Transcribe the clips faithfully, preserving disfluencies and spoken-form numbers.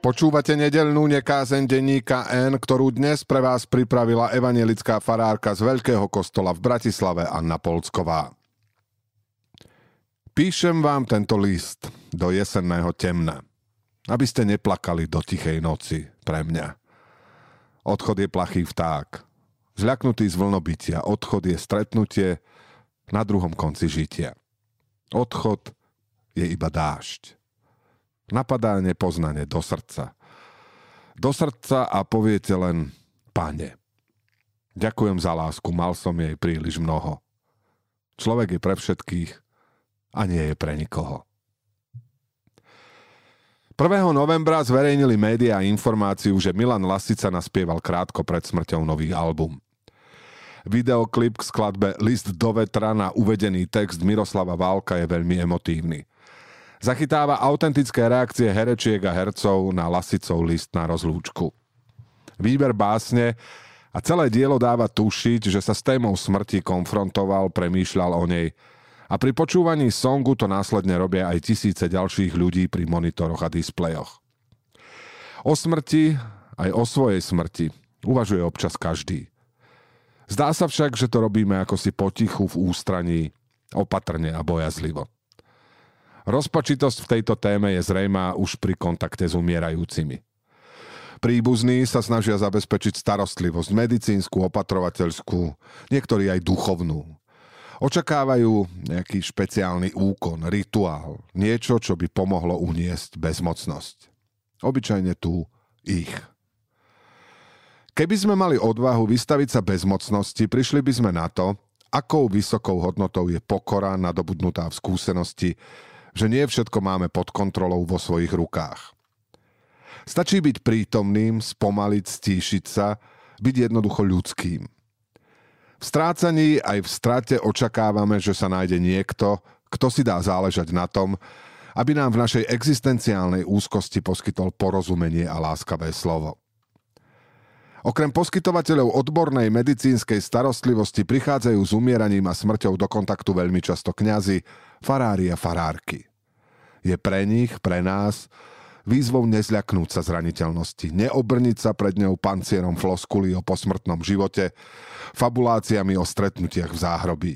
Počúvate nedeľnú nekázeň denníka N, ktorú dnes pre vás pripravila evanjelická farárka z Veľkého kostola v Bratislave Anna Polcková. Píšem vám tento list do jesenného temna, aby ste neplakali do tichej noci pre mňa. Odchod je plachý vták, zľaknutý z vlnobytia. Odchod je stretnutie na druhom konci žitia. Odchod je iba dážď. Napadá nepoznanie do srdca. Do srdca a poviete len: Pane, ďakujem za lásku, mal som jej príliš mnoho. Človek je pre všetkých a nie je pre nikoho. prvého novembra zverejnili médiá informáciu, že Milan Lasica naspieval krátko pred smrťou nový album. Videoklip k skladbe List do vetra na uvedený text Miroslava Válka je veľmi emotívny. Zachytáva autentické reakcie herečiek a hercov na Lasicov list na rozlúčku. Výber básne a celé dielo dáva tušiť, že sa s témou smrti konfrontoval, premýšľal o nej a pri počúvaní songu to následne robia aj tisíce ďalších ľudí pri monitoroch a displejoch. O smrti, aj o svojej smrti, uvažuje občas každý. Zdá sa však, že to robíme akosi potichu, v ústraní, opatrne a bojazlivo. Rozpačitosť v tejto téme je zrejmá už pri kontakte s umierajúcimi. Príbuzní sa snažia zabezpečiť starostlivosť medicínsku, opatrovateľskú, niektorí aj duchovnú. Očakávajú nejaký špeciálny úkon, rituál, niečo, čo by pomohlo uniesť bezmocnosť. Obyčajne tu ich. Keby sme mali odvahu vystaviť sa bezmocnosti, prišli by sme na to, akou vysokou hodnotou je pokora nadobudnutá v skúsenosti, že nie všetko máme pod kontrolou vo svojich rukách. Stačí byť prítomným, spomaliť, stíšiť sa, byť jednoducho ľudským. V strácaní aj v strate očakávame, že sa nájde niekto, kto si dá záležať na tom, aby nám v našej existenciálnej úzkosti poskytol porozumenie a láskavé slovo. Okrem poskytovateľov odbornej medicínskej starostlivosti prichádzajú s umieraním a smrťou do kontaktu veľmi často kňazi, farári a farárky. Je pre nich, pre nás, výzvou nezľaknúť sa zraniteľnosti, neobrniť sa pred ňou pancierom floskulí o posmrtnom živote, fabuláciami o stretnutiach v záhrobí.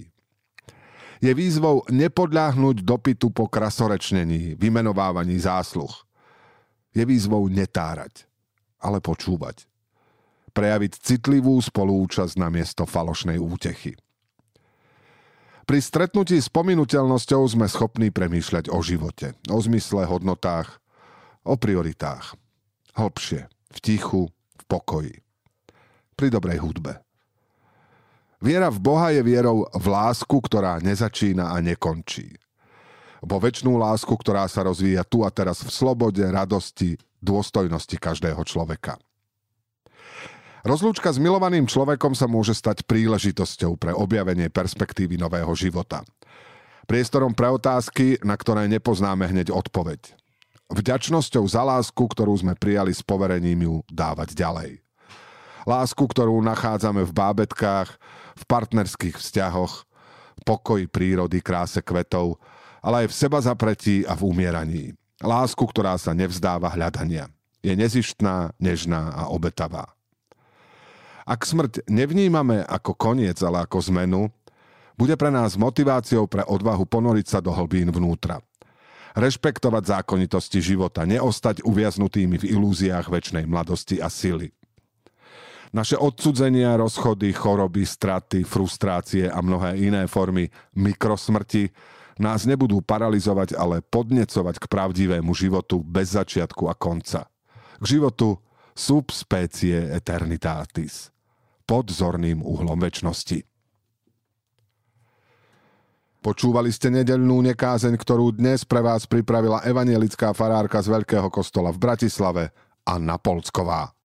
Je výzvou nepodľahnúť dopytu po krasorečnení, vymenovávaní zásluh. Je výzvou netárať, ale počúvať. Prejaviť citlivú spolúčasť namiesto falošnej útechy. Pri stretnutí s pominuteľnosťou sme schopní premýšľať o živote, o zmysle, hodnotách, o prioritách. Hlbšie, v tichu, v pokoji. Pri dobrej hudbe. Viera v Boha je vierou v lásku, ktorá nezačína a nekončí. Vo večnú lásku, ktorá sa rozvíja tu a teraz v slobode, radosti, dôstojnosti každého človeka. Rozlúčka s milovaným človekom sa môže stať príležitosťou pre objavenie perspektívy nového života. Priestorom pre otázky, na ktoré nepoznáme hneď odpoveď. Vďačnosťou za lásku, ktorú sme prijali s poverením ju dávať ďalej. Lásku, ktorú nachádzame v bábetkách, v partnerských vzťahoch, v pokoji prírody, kráse kvetov, ale aj v sebazapretí a v umieraní. Lásku, ktorá sa nevzdáva hľadania. Je nezištná, nežná a obetavá. Ak smrť nevnímame ako koniec, ale ako zmenu, bude pre nás motiváciou pre odvahu ponoriť sa do hlbín vnútra. Rešpektovať zákonitosti života, neostať uviaznutými v ilúziách večnej mladosti a sily. Naše odcudzenia, rozchody, choroby, straty, frustrácie a mnohé iné formy mikrosmrti nás nebudú paralyzovať, ale podnecovať k pravdivému životu bez začiatku a konca. K životu sub specie eternitatis. Pod zorným uhlom večnosti. Počúvali ste nedeľnú nekázeň, ktorú dnes pre vás pripravila evanjelická farárka z Veľkého kostola v Bratislave Anna Polcková.